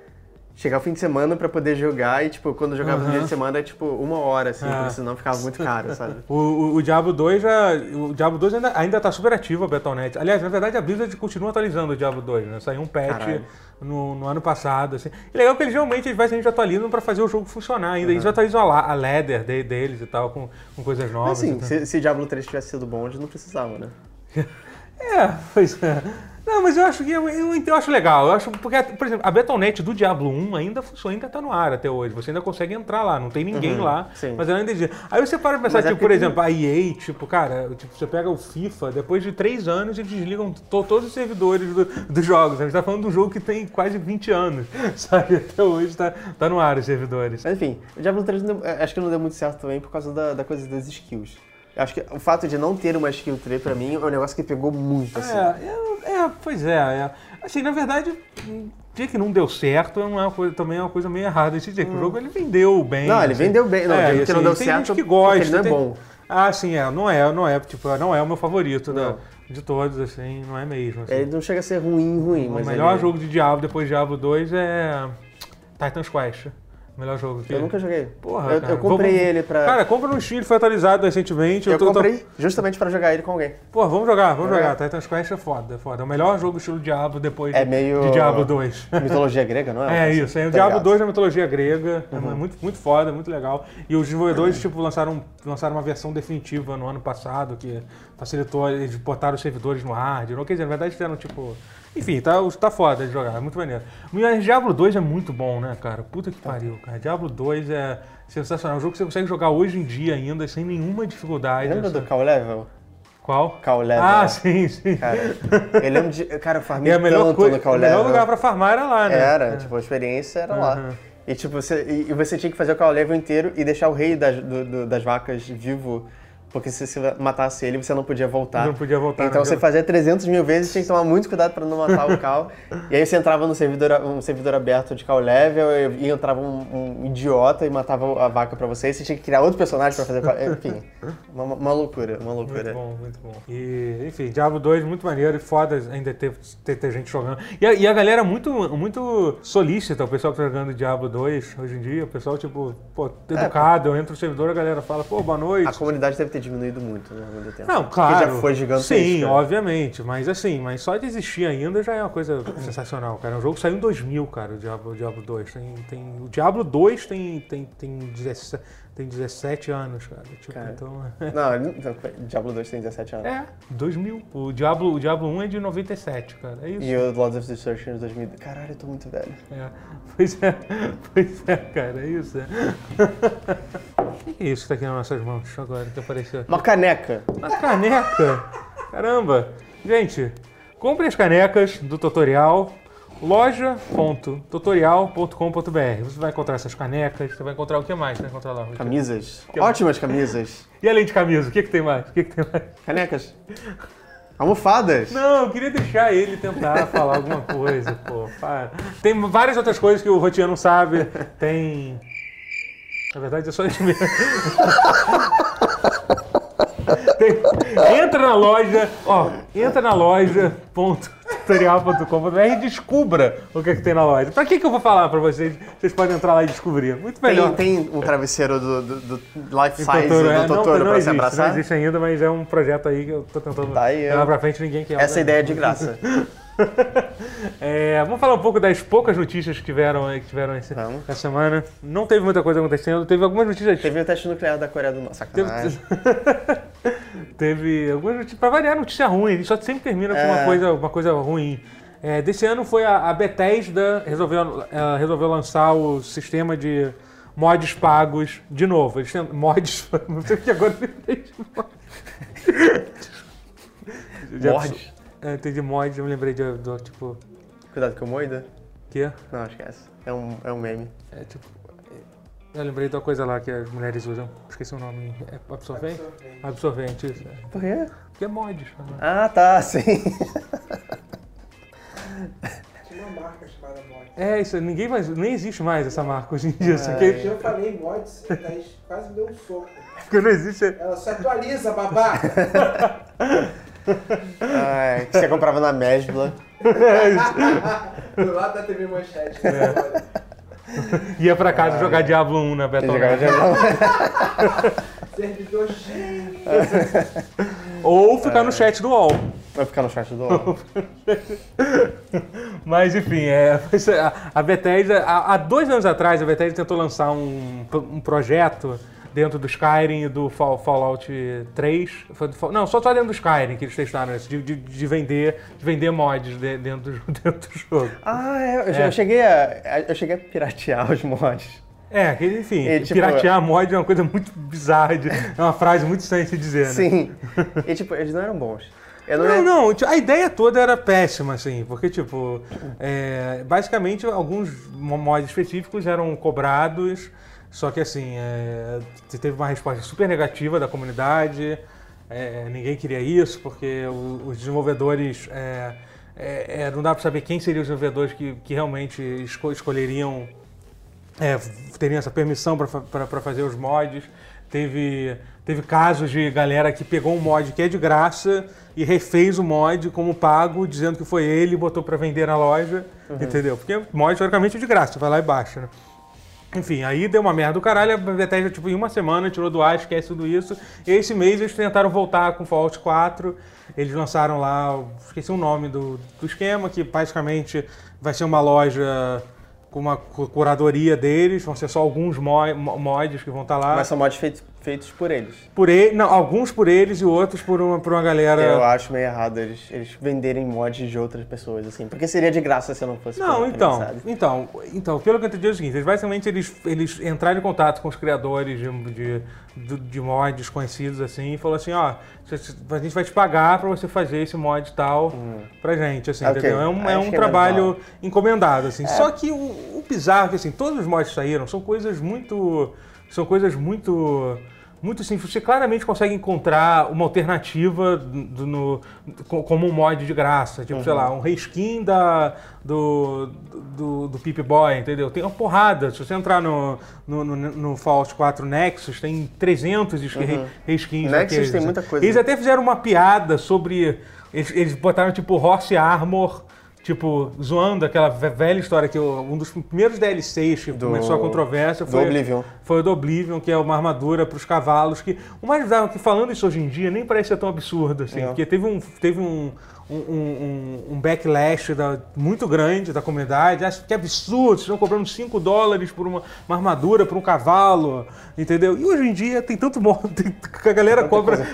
chegar o fim de semana pra poder jogar e, tipo, quando eu jogava no dia de semana, era, tipo, 1 hora, assim, porque senão ficava muito caro, sabe? O Diablo 2 ainda tá super ativo, a Battle.net. Aliás, na verdade, a Blizzard continua atualizando o Diablo 2, né? Saiu um patch no ano passado, assim. E legal que eles realmente, às vezes, a gente atualizam pra fazer o jogo funcionnar ainda. Eles atualizam a ladder deles e tal, com coisas novas. Assim, se Diablo 3 tivesse sido bom, a gente não precisava, né? Pois é. Não, mas eu acho que eu acho legal. Eu acho, porque, por exemplo, a Battle.net do Diablo 1 ainda tá no ar até hoje. Você ainda consegue entrar lá, não tem ninguém lá. Sim. Mas ela ainda existe. Aí você para pensar, tipo, por exemplo, a EA, tipo, cara, tipo, você pega o FIFA, depois de 3 anos eles desligam todos os servidores dos jogos. A gente tá falando de um jogo que tem quase 20 anos, sabe? Até hoje tá no ar os servidores. Mas, enfim, o Diablo 3 acho que não deu muito certo também por causa da coisa das skills. Acho que o fato de não ter uma skill tree pra mim é um negócio que pegou muito, assim. Pois é. Assim, na verdade, dia que não deu certo também é uma coisa meio errada esse dia. O jogo, ele vendeu bem. Não, assim. Ele vendeu bem. Não, assim, que não deu certo, tem gente que gosta. Ele não é bom. Ah, sim, Não é. Tipo, não é o meu favorito de todos, assim. Não é mesmo. Assim. Ele não chega a ser ruim, mas... O melhor jogo de Diablo depois de Diablo 2 é Titan Quest. Melhor jogo que eu nunca joguei. Porra, eu comprei ele pra... Cara, compra no Steam, ele foi atualizado recentemente. Eu comprei justamente pra jogar ele com alguém. Porra, vamos jogar. Titan's Quest é foda. É o melhor jogo estilo Diablo depois de Diablo 2. Mitologia grega, não é? Isso. É o Diablo 2 na mitologia grega. É muito, muito foda, muito legal. E os desenvolvedores, tipo, lançaram uma versão definitiva no ano passado que facilitou, eles botaram os servidores no hard. Quer dizer, na verdade fizeram, tipo... Enfim, tá foda de jogar, é muito maneiro. Mas Diablo 2 é muito bom, né, cara? Puta que pariu, cara. Diablo 2 é sensacional. É um jogo que você consegue jogar hoje em dia ainda, sem nenhuma dificuldade. Lembra do Call Level? Qual? Call Level. Ah, sim. Cara, eu lembro de... Cara, eu farmei tanto no Call Level. O melhor lugar pra farmar era lá, né? Tipo, a experiência era lá. E, tipo, você tinha que fazer o Call Level inteiro e deixar o rei das vacas vivo. Porque se você matasse ele, você não podia voltar. Então você fazia 300 mil vezes, tinha que tomar muito cuidado para não matar o Cal. E aí você entrava no servidor aberto de Cal Level e entrava um idiota e matava a vaca para você. E você tinha que criar outro personagem para fazer Cal Level. Enfim, uma loucura. Muito bom. E, enfim, Diablo 2, muito maneiro e foda ainda ter gente jogando. E a galera muito solícita, o pessoal que tá jogando Diablo 2 hoje em dia. O pessoal, tipo, pô, educado. Eu entro no servidor, a galera fala, pô, boa noite. A comunidade deve ter diminuído muito, né, ao longo do tempo. Não, claro. Porque já foi gigantesco. Sim, obviamente. Mas assim, só de existir ainda já é uma coisa sensacional, cara. O jogo saiu em 2000, cara, o Diablo 2. O Diablo 2 tem 17 anos, cara. Tipo, cara. Então... Não, Diablo 2 tem 17 anos. 2000. O Diablo 1 é de 97, cara. É isso. E o Lords of Destruction de 2000. Caralho, eu tô muito velho. Pois é, cara. É isso. O que é isso que tá aqui nas nossas mãos agora que apareceu aqui? Uma caneca. Uma caneca? Caramba. Gente, compre as canecas do tutorial. loja.tutorial.com.br. Você vai encontrar essas canecas, você vai encontrar o que mais? Você vai encontrar lá? Camisas. Ótimas camisas. E além de camisas, o que tem mais? Canecas. Almofadas. Não, eu queria deixar ele tentar falar alguma coisa, pô. Para. Tem várias outras coisas que o Rotier não sabe. Tem... Na verdade, é só isso mesmo. Entra na loja, ó, entra na loja.tutorial.com.br e descubra o que é que tem na loja. Pra que eu vou falar pra vocês? Vocês podem entrar lá e descobrir. Muito melhor. Tem um travesseiro do Life Size do Totoro pra se abraçar? Não existe ainda, mas é um projeto aí que eu tô tentando levar pra frente, ninguém quer. Essa ideia é de graça. É, vamos falar um pouco das poucas notícias que tiveram essa semana. Não teve muita coisa acontecendo, teve algumas notícias. Teve o teste nuclear da Coreia do Norte, sacanagem. Teve algumas notícias, pra variar, notícia ruim, a gente só sempre termina com uma coisa ruim. É, desse ano foi a Bethesda resolveu lançar o sistema de mods pagos de novo. Eles têm mods, não sei porque agora mods. Entendi mod, eu me lembrei do tipo... Cuidado que eu moida. Que? Não, esquece. É um meme. É tipo... Eu lembrei da coisa lá que as mulheres usam. Esqueci o nome. É absorvente? Absorvente, isso. Por quê? Porque é mod. Chama. Ah, tá, sim. Tinha uma marca chamada mod. É, isso. Ninguém mais... Nem existe mais essa marca hoje em dia. Eu falei mods, mas quase deu um soco. Porque não existe... Ela se atualiza, babaca. Que você comprava na Mesbla. Do lado da TV Manchete. Ia pra casa jogar Diablo 1 na Battle.net. Servidor cheio. Ou ficar no chat do UOL. Vai ficar no chat do UOL. Mas enfim, a Bethesda, há 2 anos atrás, a Bethesda tentou lançar um projeto dentro do Skyrim e do Fallout 3. Não, só dentro do Skyrim que eles testaram isso, de vender mods dentro do jogo. Eu cheguei a piratear os mods. Piratear mod é uma coisa muito bizarra, é uma frase muito estranha de se dizer, né? Sim, e tipo, eles não eram bons. Não, a ideia toda era péssima, assim, porque, tipo, basicamente alguns mods específicos eram cobrados. Só que assim, teve uma resposta super negativa da comunidade, ninguém queria isso, porque os desenvolvedores, não dá para saber quem seriam os desenvolvedores que realmente escolheriam, teriam essa permissão para fazer os mods. Teve casos de galera que pegou um mod que é de graça e refez o mod como pago, dizendo que foi ele e botou para vender na loja, entendeu? Porque mod, teoricamente, é de graça, vai lá e baixa, né? Enfim, aí deu uma merda do caralho, a Bethesda, tipo, em uma semana tirou do ar, esquece tudo isso. E esse mês eles tentaram voltar com Fallout 4, eles lançaram lá, esqueci o nome do esquema, que basicamente vai ser uma loja com uma curadoria deles, vão ser só alguns mods que vão estar lá. Mas são mods feitos por eles. Não, alguns por eles e outros por uma galera... Eu acho meio errado eles venderem mods de outras pessoas, assim, porque seria de graça se não fosse... Não, então, pelo que eu entendi é o seguinte, basicamente eles entraram em contato com os criadores de mods conhecidos, assim, e falaram assim, ó, a gente vai te pagar pra você fazer esse mod e tal pra gente, assim, entendeu? É um trabalho encomendado, assim. Só que o bizarro é que, assim, todos os mods que saíram são coisas muito simples. Você claramente consegue encontrar uma alternativa como um mod de graça. Tipo, sei lá, um reskin do Pip-Boy, entendeu? Tem uma porrada. Se você entrar no Fallout 4 Nexus, tem 300 reskins. Nexus tem muita coisa. Eles até fizeram uma piada sobre... Eles botaram, tipo, Horse Armor... Tipo, zoando aquela velha história que um dos primeiros DLCs que começou a controvérsia foi o do Oblivion, que é uma armadura para os cavalos. Que, o mais bizarro é que falando isso hoje em dia nem parece ser tão absurdo, assim, porque teve um backlash muito grande da comunidade. Acho que é absurdo, vocês estão cobrando $5 por uma armadura, por um cavalo, entendeu? E hoje em dia tem tanto modo que a galera cobra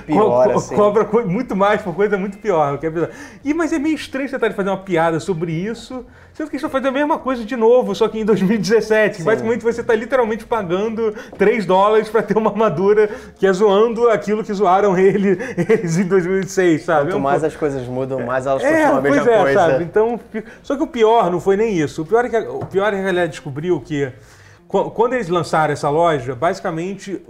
muito mais por coisa muito pior. Que é bizarro. Mas é meio estranho você tentar fazer uma piada sobre isso, sendo que eles estão fazendo a mesma coisa de novo, só que em 2017. Sim. Basicamente você está literalmente pagando $3 para ter uma armadura que é zoando aquilo que zoaram eles em 2006, sabe? Quanto mais as coisas mudam, mais elas continuam a mesma coisa. Sabe? Então, só que o pior não foi nem isso. O pior é que a galera descobriu que quando eles lançaram essa loja, basicamente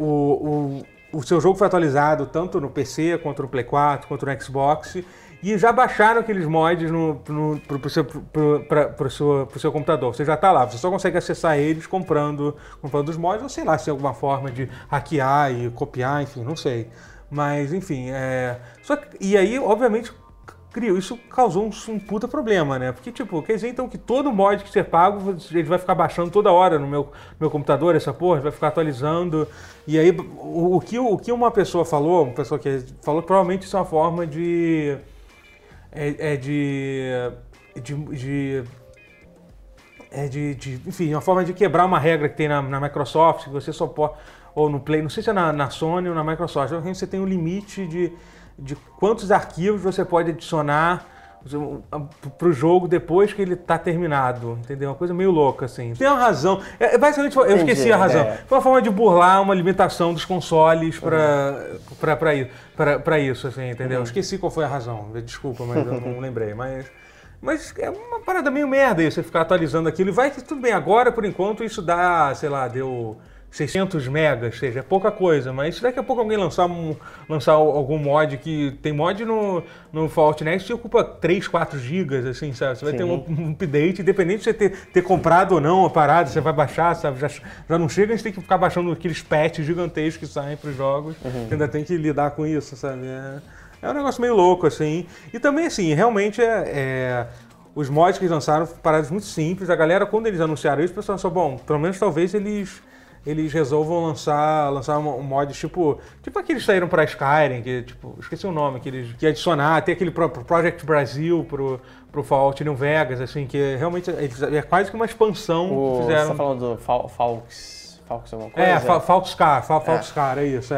o seu jogo foi atualizado tanto no PC, quanto no Play 4, quanto no Xbox. E já baixaram aqueles mods pro seu computador. Você já está lá, você só consegue acessar eles comprando os mods, ou sei lá, se tem alguma forma de hackear e copiar, enfim, não sei. Mas, enfim, só que, e aí, obviamente, isso causou um puta problema, né? Porque, tipo, quer dizer, então, que todo mod que você paga, ele vai ficar baixando toda hora no meu computador, essa porra, vai ficar atualizando. E aí, o que uma pessoa falou, provavelmente isso é uma forma de... enfim, uma forma de quebrar uma regra que tem na Microsoft, que você só pode... ou no Play, não sei se é na Sony ou na Microsoft, você tem um limite de quantos arquivos você pode adicionar pro jogo depois que ele tá terminado, entendeu? Uma coisa meio louca, assim. Tem uma razão, basicamente, eu esqueci a razão. Foi uma forma de burlar uma limitação dos consoles pra isso, assim, entendeu? Eu esqueci qual foi a razão, desculpa, mas eu não lembrei, mas é uma parada meio merda isso, você ficar atualizando aquilo, e vai que tudo bem, agora, por enquanto, isso dá, sei lá, deu... 600 megas, ou seja, é pouca coisa, mas se daqui a pouco alguém lançar algum mod, que tem mod no Fallout Next que ocupa 3, 4 gigas, assim, sabe? Você vai ter um update, independente de você ter comprado ou não a parada, você vai baixar, sabe? Já não chega, a gente tem que ficar baixando aqueles patches gigantescos que saem para os jogos, ainda tem que lidar com isso, sabe? É um negócio meio louco, assim. E também, assim, realmente os mods que eles lançaram, paradas muito simples, a galera, quando eles anunciaram isso, o pessoal pensou, bom, pelo menos talvez eles resolvam lançar um mod tipo aqueles que saíram para Skyrim, que tipo, esqueci o nome, que adicionar, tem aquele Project Brasil pro Fallout New Vegas, assim, que realmente é quase que uma expansão que fizeram. Você tá falando do Falx alguma coisa? Falx Car, é isso.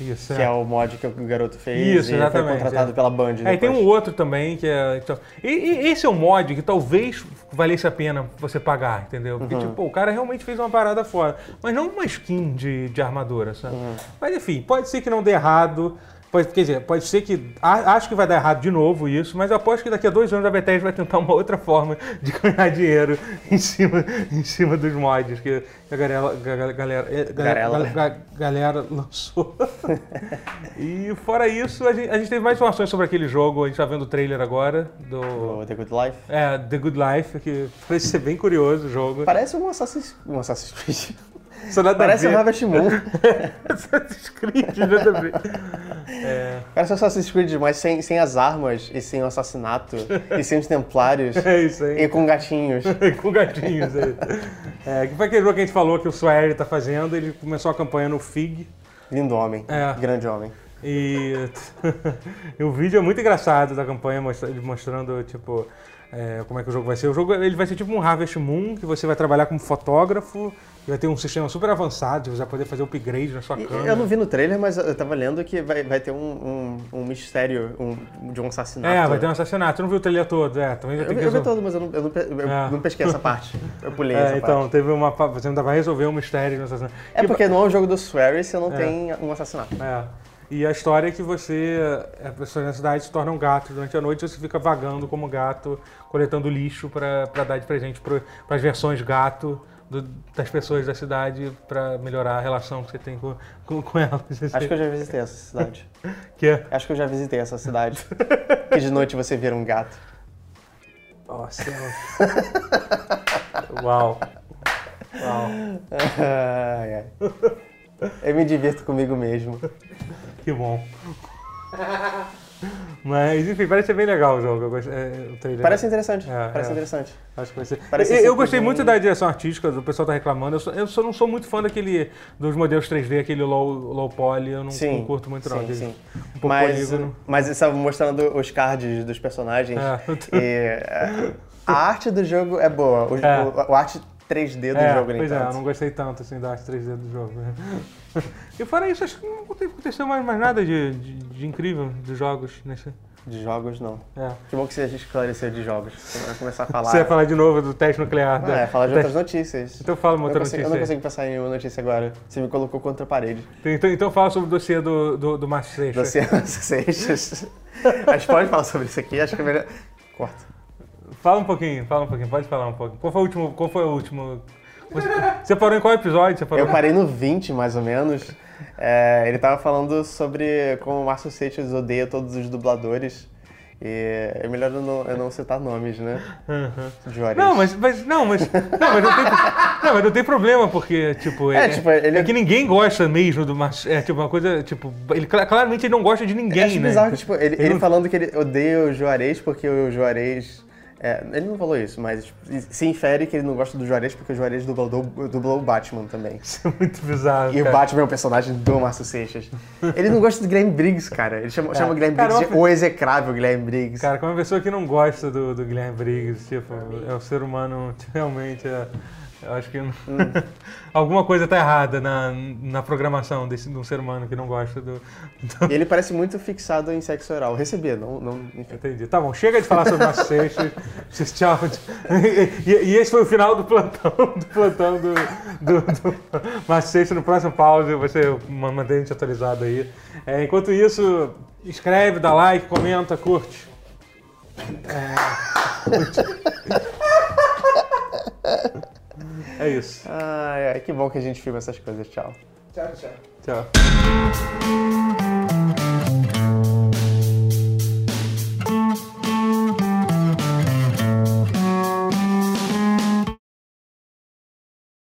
Que é o mod que o garoto fez, isso, e foi contratado pela Band. Aí tem um outro também, que é... Então, e esse é um mod que talvez valesse a pena você pagar, entendeu? Porque, tipo, o cara realmente fez uma parada fora. Mas não uma skin de armadura, sabe? Mas, enfim, pode ser que não dê errado. Quer dizer, pode ser que... Acho que vai dar errado de novo isso, mas aposto que daqui a 2 anos a Bethesda vai tentar uma outra forma de ganhar dinheiro em cima dos mods que a galera lançou. E fora isso, a gente teve mais informações sobre aquele jogo. A gente tá vendo o trailer agora do The Good Life. É, The Good Life, que parece ser bem curioso o jogo. Parece um Assassin's Creed. Parece um Harvest Moon. Assassin's Creed, nada a ver. Parece um Assassin's Creed, mas sem as armas, e sem o assassinato, e sem os templários. É isso aí. E com gatinhos. Que foi aquele jogo que a gente falou que o Sawyer tá fazendo, ele começou a campanha no FIG. Lindo homem, grande homem. E o vídeo é muito engraçado da campanha, mostrando, tipo... como é que o jogo vai ser? O jogo ele vai ser tipo um Harvest Moon, que você vai trabalhar como fotógrafo, e vai ter um sistema super avançado, você vai poder fazer upgrade na sua câmera. Eu não vi no trailer, mas eu tava lendo que vai ter um mistério de um assassinato. Vai ter um assassinato. Eu não vi o trailer todo, também vai ter que resolver. Eu vi todo, mas eu não pesquei essa parte. Eu pulei essa parte. Então, teve uma... Você ainda vai resolver um mistério de um assassinato. Porque não é um jogo do Swery se não tem um assassinato. E a história é que a pessoa na cidade se torna um gato durante a noite, você fica vagando como gato, coletando lixo para dar de presente para as versões gato das pessoas da cidade, para melhorar a relação que você tem com elas. Acho que eu já visitei essa cidade. Acho que eu já visitei essa cidade. Que de noite você vira um gato. Nossa. Uau. Ai, ai. Eu me divirto comigo mesmo. Que bom. Mas, enfim, parece ser bem legal o jogo. Parece interessante. Parece interessante. Acho que vai ser. Eu gostei muito da direção artística, o pessoal tá reclamando. Eu só não sou muito fã dos modelos 3D, aquele low poly, eu não curto muito não. Sim. Um mas você estava mostrando os cards dos personagens. A arte do jogo é boa. A arte 3D do jogo, pois eu não gostei tanto assim da arte 3D do jogo. E fora isso, acho que não aconteceu mais nada de incrível dos jogos nesse... De jogos, não. Que bom que você esclareceu de jogos. Vai começar a falar. Você vai falar de novo do teste nuclear. Falar de outras notícias. Então fala uma outra notícia. Eu não consigo pensar em nenhuma notícia agora. Você me colocou contra a parede. Então fala sobre o dossiê do Márcio Seixas. Dossiê do Márcio Seixas. A gente pode falar sobre isso aqui, acho que é melhor... Corta. Fala um pouquinho, pode falar um pouquinho. Qual foi o último? Você parou em qual episódio? Eu parei no 20, mais ou menos. Ele tava falando sobre como o Márcio Seixas odeia todos os dubladores. E é melhor eu não citar nomes, né? Uhum. Juarez. Não, mas não tem problema, porque, tipo, é que ninguém gosta mesmo do Márcio. É, tipo, uma coisa, tipo, ele claramente ele não gosta de ninguém, né? É bizarro, que, tipo, ele falando que ele odeia o Juarez porque o Juarez... É, ele não falou isso, mas tipo, se infere que ele não gosta do Juarez porque o Juarez dublou o Batman também. Isso é muito bizarro, cara. O Batman é o personagem do Márcio Seixas. Ele não gosta do Guilherme Briggs, cara. Ele chama o Guilherme Briggs de o execrável Guilherme Briggs. Cara, como uma pessoa que não gosta do Guilherme Briggs, tipo, é um ser humano realmente... Eu acho que alguma coisa tá errada na programação de um ser humano que não gosta do... Ele parece muito fixado em sexo oral. Receber, não... Entendi. Tá bom, chega de falar sobre Márcio Seixas. Tchau. E esse foi o final do plantão do Márcio Seixas. No próximo pause você mantém a gente atualizado aí. É, enquanto isso, escreve, dá like, comenta, curte. É isso. Ah, é que bom que a gente filma essas coisas. Tchau. Tchau.